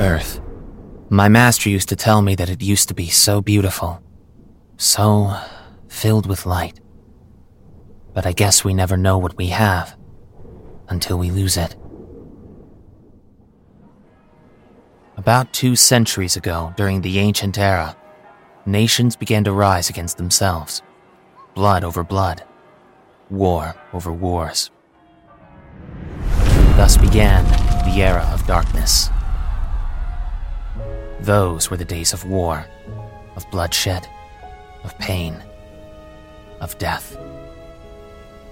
Earth. My master used to tell me that it used to be so beautiful, so filled with light. But I guess we never know what we have until we lose it. About 2 centuries ago, during the ancient era, nations began to rise against themselves. Blood over blood, war over wars. Thus began the era of darkness. Those were the days of war, of bloodshed, of pain, of death.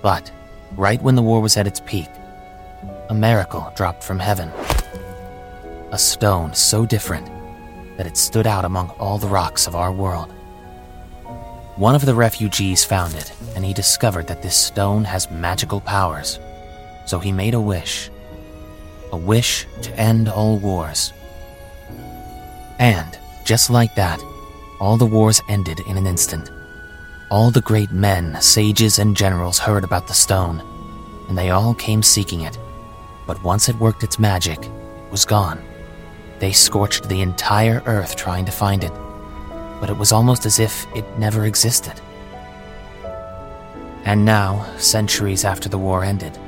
But right when the war was at its peak, a miracle dropped from heaven. A stone so different that it stood out among all the rocks of our world. One of the refugees found it, and he discovered that this stone has magical powers. So he made a wish to end all wars. And, just like that, all the wars ended in an instant. All the great men, sages, and generals heard about the stone, and they all came seeking it. But once it worked its magic, it was gone. They scorched the entire earth trying to find it, but it was almost as if it never existed. And now, centuries after the war ended,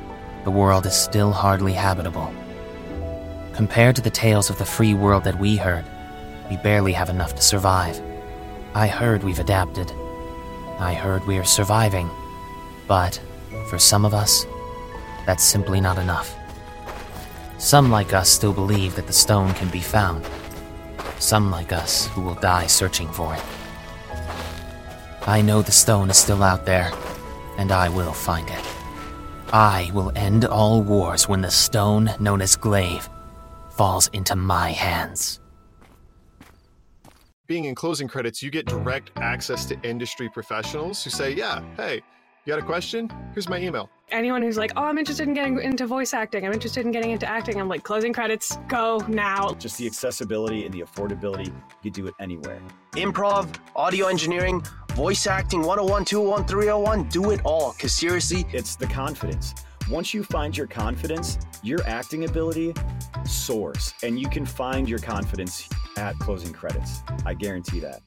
the world is still hardly habitable. Compared to the tales of the free world that we heard, we barely have enough to survive. I heard we've adapted. I heard we are surviving. But, for some of us, that's simply not enough. Some like us still believe that the stone can be found. Some like us who will die searching for it. I know the stone is still out there, and I will find it. I will end all wars when the stone, known as Glaive, falls into my hands. Being in closing credits, you get direct access to industry professionals who say, yeah, hey, you got a question? Here's my email. Anyone who's like, oh, I'm interested in getting into voice acting. I'm interested in getting into acting. I'm like, closing credits, go now. Just the accessibility and the affordability, you can do it anywhere. Improv, audio engineering, voice acting, 101, 201, 301, do it all. Because seriously, it's the confidence. Once you find your confidence, your acting ability soars, and you can find your confidence at closing credits. I guarantee that.